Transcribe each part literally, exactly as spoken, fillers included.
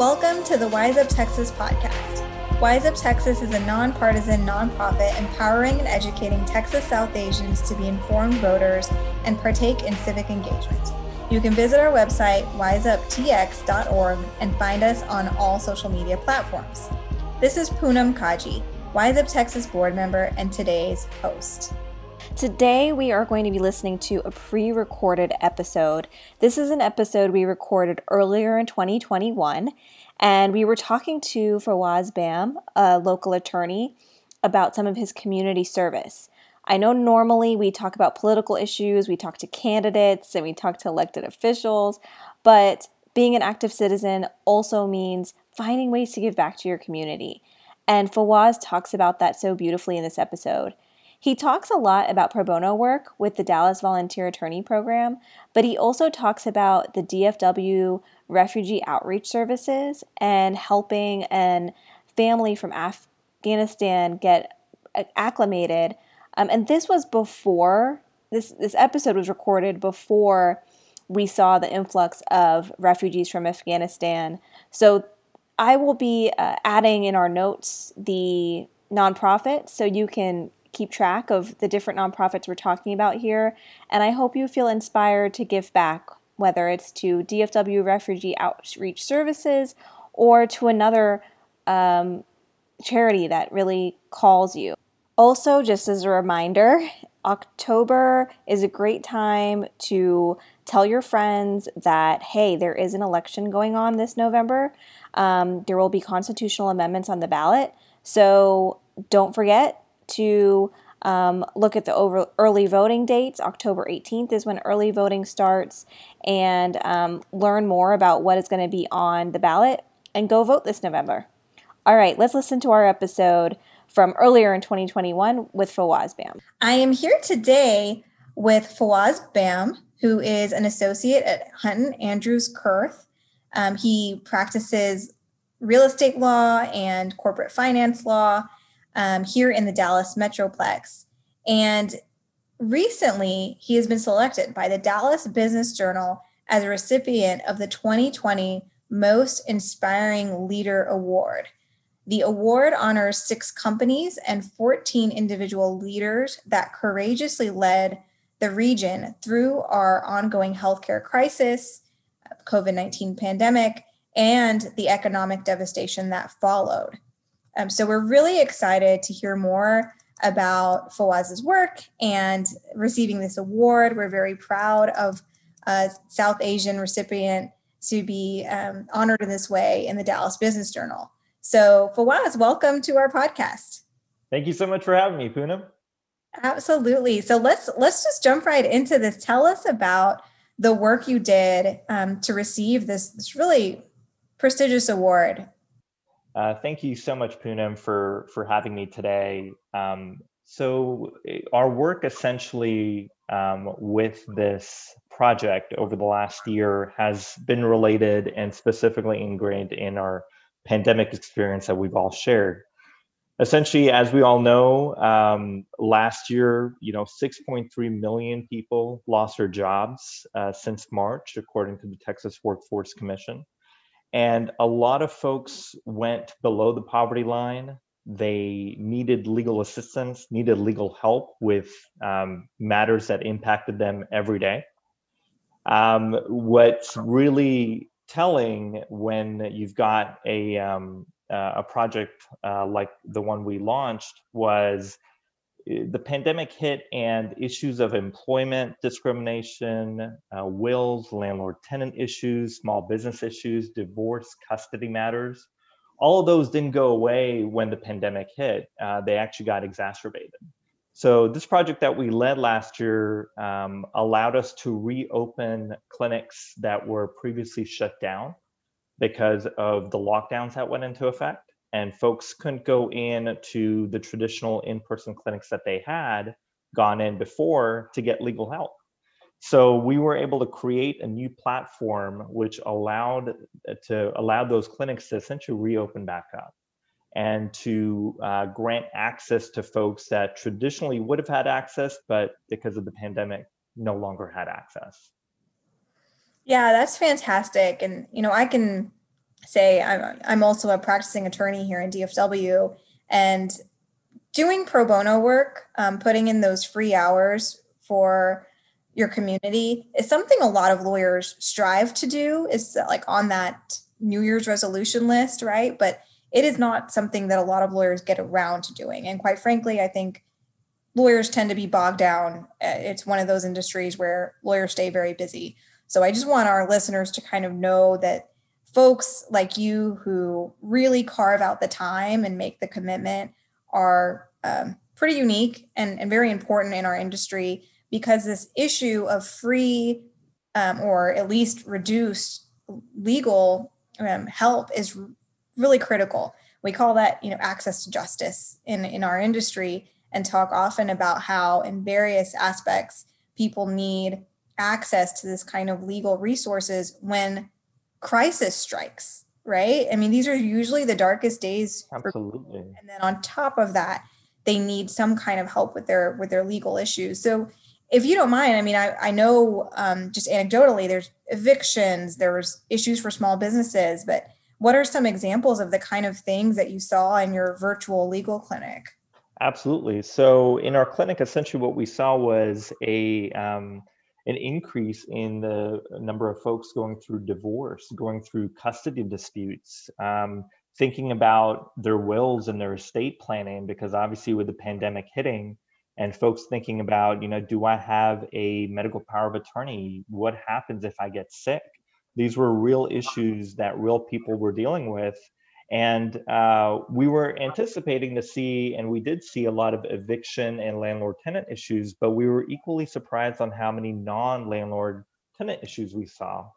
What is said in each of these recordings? Welcome to the Wise Up Texas podcast. Wise Up Texas is a nonpartisan nonprofit empowering and educating Texas South Asians to be informed voters and partake in civic engagement. You can visit our website, wise up t x dot org, and find us on all social media platforms. This is Poonam Kaji, Wise Up Texas board member and today's host. Today, we are going to be listening to a pre-recorded episode. This is an episode we recorded earlier in twenty twenty-one, and we were talking to Fawaz Bham, a local attorney, about some of his community service. I know normally we talk about political issues, we talk to candidates, and we talk to elected officials, but being an active citizen also means finding ways to give back to your community. And Fawaz talks about that so beautifully in this episode. He talks a lot about pro bono work with the Dallas Volunteer Attorney Program, but he also talks about the D F W Refugee Outreach Services and helping a family from Afghanistan get acclimated. Um, and this was before, this, this episode was recorded before we saw the influx of refugees from Afghanistan. So I will be uh, adding in our notes the nonprofit so you can keep track of the different nonprofits we're talking about here, and I hope you feel inspired to give back, whether it's to D F W Refugee Outreach Services or to another um, charity that really calls you. Also, just as a reminder, October is a great time to tell your friends that, hey, there is an election going on this November. Um, there will be constitutional amendments on the ballot, so don't forget to um, look at the over, early voting dates. October eighteenth is when early voting starts, and um, learn more about what is going to be on the ballot and go vote this November. All right, let's listen to our episode from earlier in twenty twenty-one with Fawaz Bham. I am here today with Fawaz Bham, who is an associate at Hunton Andrews Kurth. Um, he practices real estate law and corporate finance law Um, here in the Dallas Metroplex. And recently, he has been selected by the Dallas Business Journal as a recipient of the twenty twenty Most Inspiring Leader Award. The award honors six companies and fourteen individual leaders that courageously led the region through our ongoing healthcare crisis, covid nineteen pandemic, and the economic devastation that followed. Um, so we're really excited to hear more about Fawaz's work and receiving this award. We're very proud of a South Asian recipient to be um, honored in this way in the Dallas Business Journal. So Fawaz, welcome to our podcast. Thank you so much for having me, Poonam. Absolutely. So let's let's just jump right into this. Tell us about the work you did um, to receive this, this really prestigious award. Uh, thank you so much, Poonam, for, for having me today. Um, so our work essentially um, with this project over the last year has been related and specifically ingrained in our pandemic experience that we've all shared. Essentially, as we all know, um, last year, you know, six point three million people lost their jobs uh, since March, according to the Texas Workforce Commission. And a lot of folks went below the poverty line. They needed legal assistance, needed legal help with um, matters that impacted them every day. Um, what's really telling when you've got a um, uh, a project uh, like the one we launched was the pandemic hit and issues of employment, discrimination, uh, wills, landlord-tenant issues, small business issues, divorce, custody matters. All of those didn't go away when the pandemic hit. Uh, they actually got exacerbated. So this project that we led last year um, allowed us to reopen clinics that were previously shut down because of the lockdowns that went into effect. And folks couldn't go in to the traditional in-person clinics that they had gone in before to get legal help. So we were able to create a new platform which allowed to allow those clinics to essentially reopen back up and to uh, grant access to folks that traditionally would have had access, but because of the pandemic, no longer had access. Yeah, that's fantastic. And, you know, I can say I'm, I'm also a practicing attorney here in D F W, and doing pro bono work, um, putting in those free hours for your community is something a lot of lawyers strive to do, is like on that New Year's resolution list, right? But it is not something that a lot of lawyers get around to doing. And quite frankly, I think lawyers tend to be bogged down. It's one of those industries where lawyers stay very busy. So I just want our listeners to kind of know that folks like you who really carve out the time and make the commitment are um, pretty unique and, and very important in our industry, because this issue of free um, or at least reduced legal um, help is really critical. We call that, you know, access to justice in, in our industry, and talk often about how in various aspects people need access to this kind of legal resources when crisis strikes, right? I mean, these are usually the darkest days. Absolutely. And then on top of that, they need some kind of help with their with their legal issues. So if you don't mind, I mean, I, I know um, just anecdotally, there's evictions, there's issues for small businesses, but what are some examples of the kind of things that you saw in your virtual legal clinic? Absolutely. So in our clinic, essentially what we saw was a um, an increase in the number of folks going through divorce, going through custody disputes, um, thinking about their wills and their estate planning, because obviously with the pandemic hitting and folks thinking about, you know, do I have a medical power of attorney? What happens if I get sick? These were real issues that real people were dealing with. And uh, we were anticipating to see, and we did see a lot of eviction and landlord-tenant issues, but we were equally surprised on how many non-landlord-tenant issues we saw.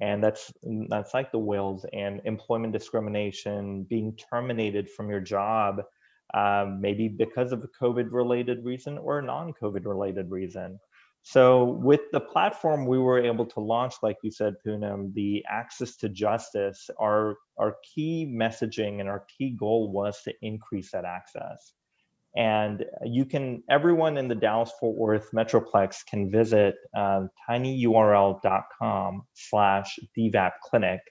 And that's that's like the wills and employment discrimination, being terminated from your job, um, maybe because of a COVID-related reason or a non-COVID-related reason. So with the platform, we were able to launch, like you said, Poonam, the access to justice. Our, our key messaging and our key goal was to increase that access. And you can, everyone in the Dallas-Fort Worth Metroplex can visit um, tinyurl.com slash DVAP clinic,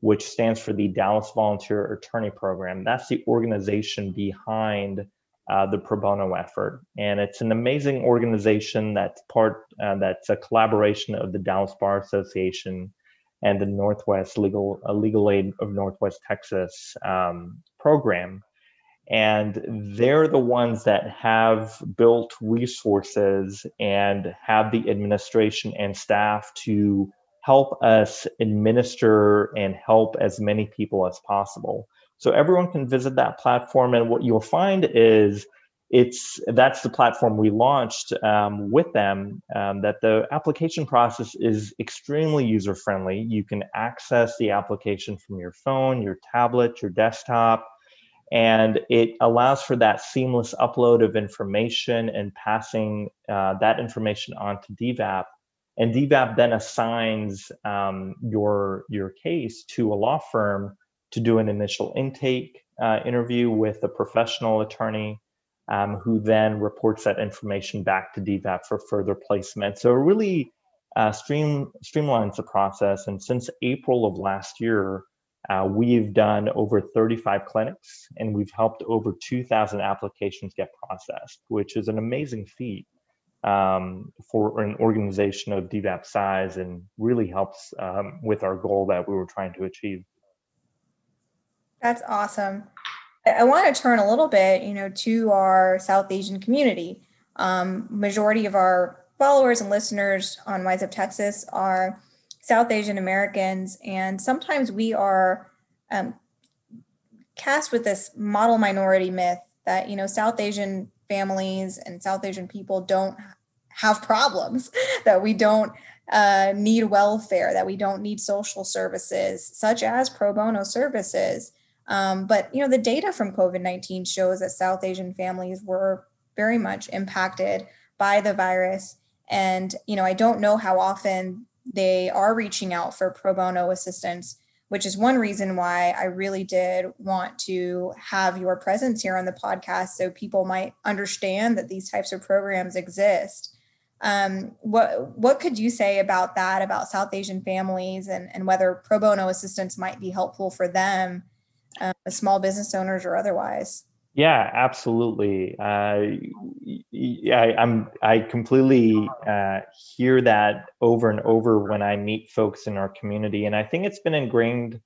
which stands for the Dallas Volunteer Attorney Program. That's the organization behind Uh, the pro bono effort. And it's an amazing organization that's part, uh, that's a collaboration of the Dallas Bar Association and the Northwest Legal, uh, Legal Aid of Northwest Texas um, program. And they're the ones that have built resources and have the administration and staff to help us administer and help as many people as possible. So everyone can visit that platform, and what you'll find is it's that's the platform we launched um, with them, um, that the application process is extremely user-friendly. You can access the application from your phone, your tablet, your desktop, and it allows for that seamless upload of information and passing uh, that information on to D VAP. And D VAP then assigns um, your, your case to a law firm to do an initial intake uh, interview with a professional attorney um, who then reports that information back to D VAP for further placement. So it really uh, stream, streamlines the process. And since April of last year, uh, we've done over thirty-five clinics, and we've helped over two thousand applications get processed, which is an amazing feat um, for an organization of D VAP size, and really helps um, with our goal that we were trying to achieve. That's awesome. I want to turn a little bit, you know, to our South Asian community. Um, majority of our followers and listeners on Wise Up Texas are South Asian Americans, and sometimes we are um, cast with this model minority myth that, you know, South Asian families and South Asian people don't have problems, that we don't uh, need welfare, that we don't need social services, such as pro bono services. Um, but, you know, the data from COVID nineteen shows that South Asian families were very much impacted by the virus. And, you know, I don't know how often they are reaching out for pro bono assistance, which is one reason why I really did want to have your presence here on the podcast, so people might understand that these types of programs exist. Um, what what could you say about that, about South Asian families, and, and whether pro bono assistance might be helpful for them, um, as small business owners or otherwise? Yeah, absolutely. Uh, I, I'm I completely uh, hear that over and over when I meet folks in our community, and I think it's been ingrained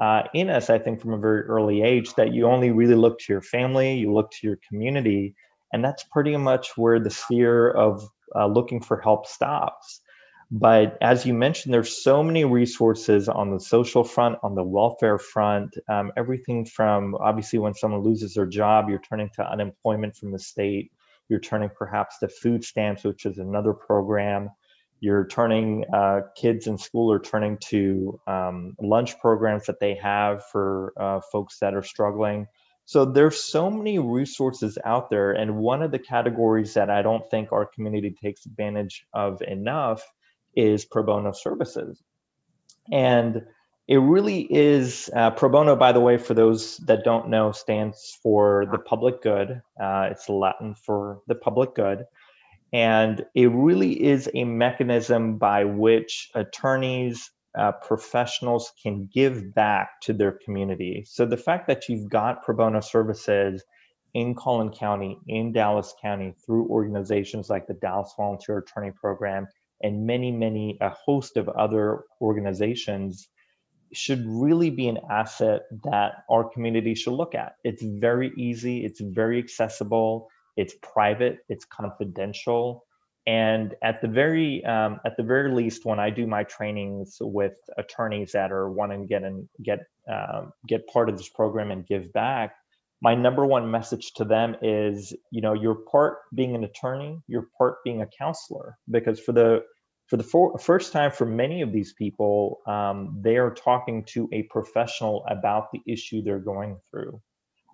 uh, in us. I think from a very early age that you only really look to your family, you look to your community, and that's pretty much where the sphere of uh, looking for help stops. But as you mentioned, there's so many resources on the social front, on the welfare front, um, everything from obviously when someone loses their job, you're turning to unemployment from the state, you're turning perhaps to food stamps, which is another program, you're turning uh, kids in school are turning to um, lunch programs that they have for uh, folks that are struggling. So there's so many resources out there. And one of the categories that I don't think our community takes advantage of enough is pro bono services. And it really is, uh, pro bono, by the way, for those that don't know, stands for the public good. Uh, it's Latin for the public good. And it really is a mechanism by which attorneys, uh, professionals can give back to their community. So the fact that you've got pro bono services in Collin County, in Dallas County, through organizations like the Dallas Volunteer Attorney Program, and many, many, a host of other organizations, should really be an asset that our community should look at. It's very easy, it's very accessible, it's private, it's confidential. And at the very, um, at the very least, when I do my trainings with attorneys that are wanting to get and get uh, get part of this program and give back, my number one message to them is, you know, you're part being an attorney, you're part being a counselor, because for the for the for, first time for many of these people, um, they are talking to a professional about the issue they're going through.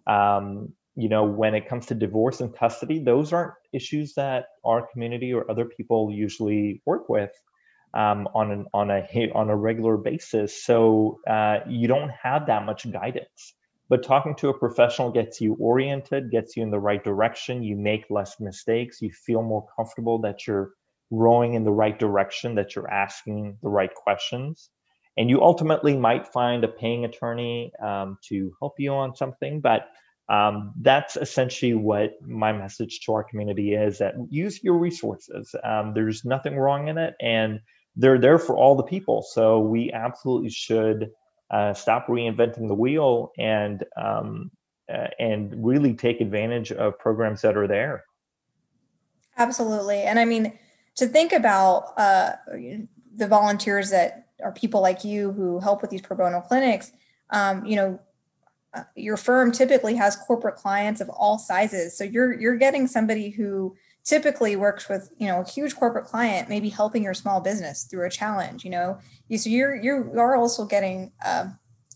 Um, you know, when it comes to divorce and custody, those aren't issues that our community or other people usually work with um, on an on a on a regular basis. So uh, you don't have that much guidance. But talking to a professional gets you oriented, gets you in the right direction. You make less mistakes. You feel more comfortable that you're rowing in the right direction, that you're asking the right questions. And you ultimately might find a paying attorney um, to help you on something. But um, that's essentially what my message to our community is, that use your resources. Um, there's nothing wrong in it. And they're there for all the people. So we absolutely should Uh, stop reinventing the wheel and um, uh, and really take advantage of programs that are there. Absolutely. And I mean, to think about uh, the volunteers that are people like you who help with these pro bono clinics, um, you know, uh, your firm typically has corporate clients of all sizes. So you're you're getting somebody who typically works with, you know, a huge corporate client, maybe helping your small business through a challenge, you know, you, so you're, you are also getting uh,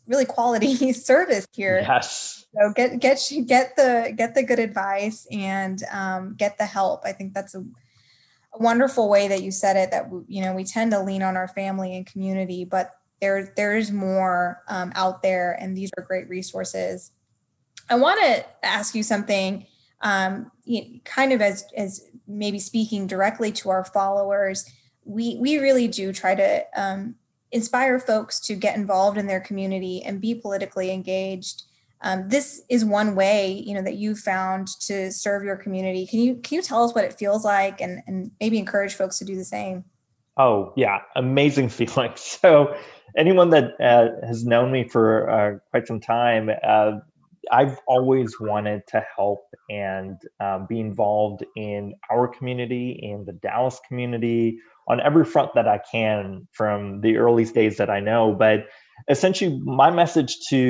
really quality service here. Yes. So get, get, get the, get the good advice and um, get the help. I think that's a, a wonderful way that you said it, that, you know, we tend to lean on our family and community, but there, there's more um, out there, and these are great resources. I want to ask you something Um, you know, kind of as, as maybe speaking directly to our followers. We, we really do try to um, inspire folks to get involved in their community and be politically engaged. Um, this is one way, you know, that you found to serve your community. Can you, can you tell us what it feels like, and, and maybe encourage folks to do the same? Oh yeah. Amazing feeling. So anyone that uh, has known me for uh, quite some time, uh, I've always wanted to help and uh, be involved in our community, in the Dallas community, on every front that I can from the earliest days that I know. But essentially, my message to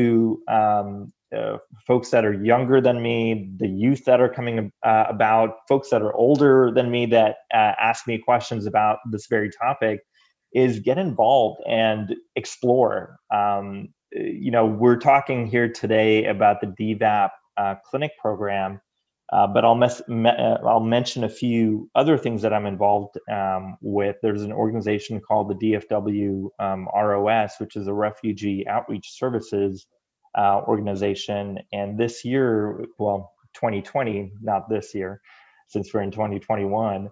um, uh, folks that are younger than me, the youth that are coming uh, about, folks that are older than me that uh, ask me questions about this very topic, is get involved and explore. Um, You know, we're talking here today about the D V A P uh, clinic program, uh, but I'll, mes- me- I'll mention a few other things that I'm involved um, with. There's an organization called the D F W um, R O S, which is a Refugee Outreach Services uh, organization. And this year, well, twenty twenty, not this year, since we're in twenty twenty-one,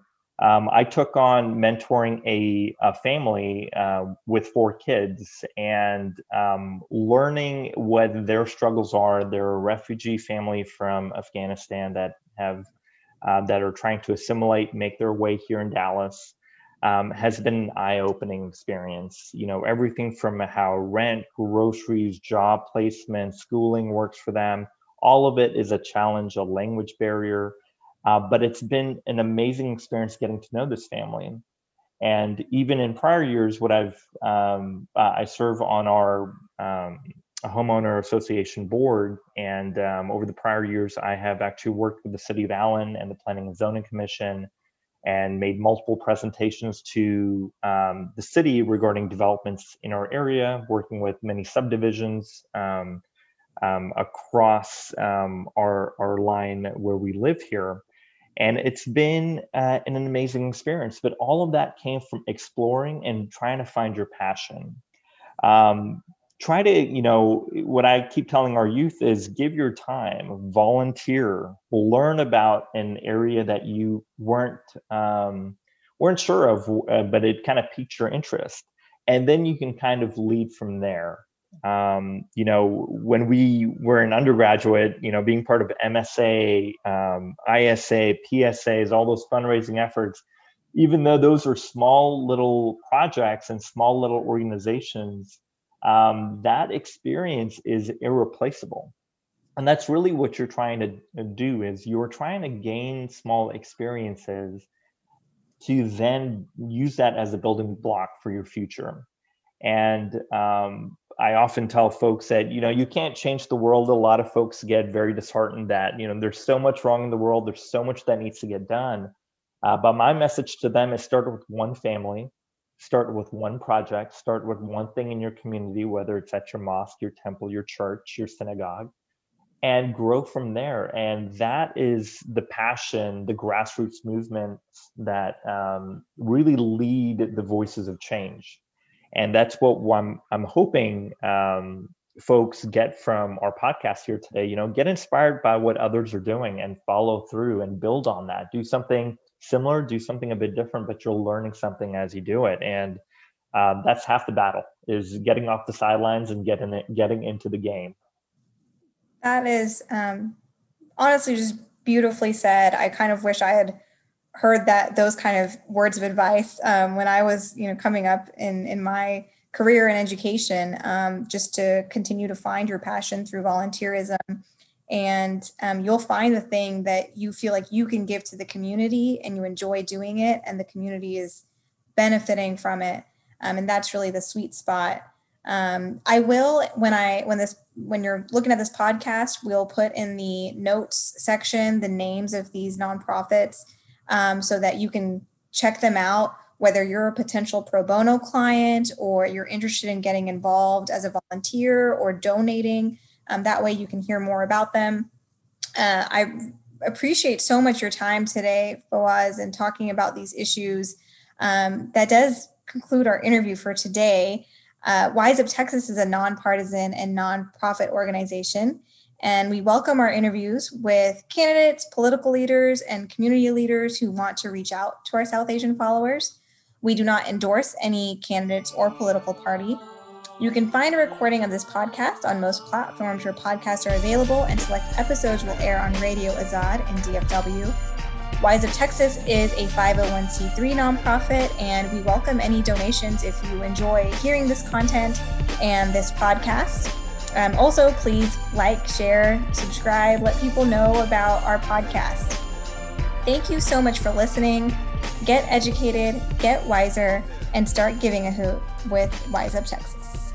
Um, I took on mentoring a, a family uh, with four kids and um, learning what their struggles are. They're a refugee family from Afghanistan that have uh, that are trying to assimilate, make their way here in Dallas. Um, has been an eye-opening experience. You know, everything from how rent, groceries, job placement, schooling works for them. All of it is a challenge, a language barrier. Uh, but it's been an amazing experience getting to know this family. And even in prior years, what I've, um, uh, I serve on our um, homeowner association board. And um, over the prior years, I have actually worked with the City of Allen and the Planning and Zoning Commission and made multiple presentations to um, the city regarding developments in our area, working with many subdivisions um, um, across um, our, our line where we live here. And it's been uh, an amazing experience, but all of that came from exploring and trying to find your passion. Um, try to, you know, what I keep telling our youth is give your time, volunteer, learn about an area that you weren't, um, weren't sure of, uh, but it kind of piqued your interest. And then you can kind of lead from there. Um, you know, when we were an undergraduate, you know, being part of M S A, um, I S A, P S As, all those fundraising efforts, even though those are small little projects and small little organizations, um, that experience is irreplaceable. And that's really what you're trying to do is you're trying to gain small experiences to then use that as a building block for your future. And, um, I often tell folks that, you know, you can't change the world. A lot of folks get very disheartened that, you know, there's so much wrong in the world. There's so much that needs to get done. Uh, but my message to them is start with one family, start with one project, start with one thing in your community, whether it's at your mosque, your temple, your church, your synagogue, and grow from there. And that is the passion, the grassroots movement that um, really lead the voices of change. And that's what I'm, I'm hoping um, folks get from our podcast here today. You know, get inspired by what others are doing and follow through and build on that. Do something similar, do something a bit different, but you're learning something as you do it. And um, that's half the battle is getting off the sidelines and getting it, getting into the game. That is um, honestly just beautifully said. I kind of wish I had heard that those kind of words of advice um, when I was, you know, coming up in, in my career in education, um, just to continue to find your passion through volunteerism. And um, you'll find the thing that you feel like you can give to the community and you enjoy doing it and the community is benefiting from it. Um, and that's really the sweet spot. Um, I will, when I, when this, when you're looking at this podcast, we'll put in the notes section, the names of these nonprofits Um, so that you can check them out, whether you're a potential pro bono client or you're interested in getting involved as a volunteer or donating. Um, that way you can hear more about them. Uh, I appreciate so much your time today, Fawaz, and talking about these issues. Um, that does conclude our interview for today. Uh, Wise Up Texas is a nonpartisan and nonprofit organization. And we welcome our interviews with candidates, political leaders, and community leaders who want to reach out to our South Asian followers. We do not endorse any candidates or political party. You can find a recording of this podcast on most platforms where podcasts are available, and select episodes will air on Radio Azad and D F W. Wise Up Texas is a five oh one c three nonprofit, and we welcome any donations if you enjoy hearing this content and this podcast. Um, also, please like, share, subscribe, let people know about our podcast. Thank you so much for listening. Get educated, get wiser, and start giving a hoot with Wise Up Texas.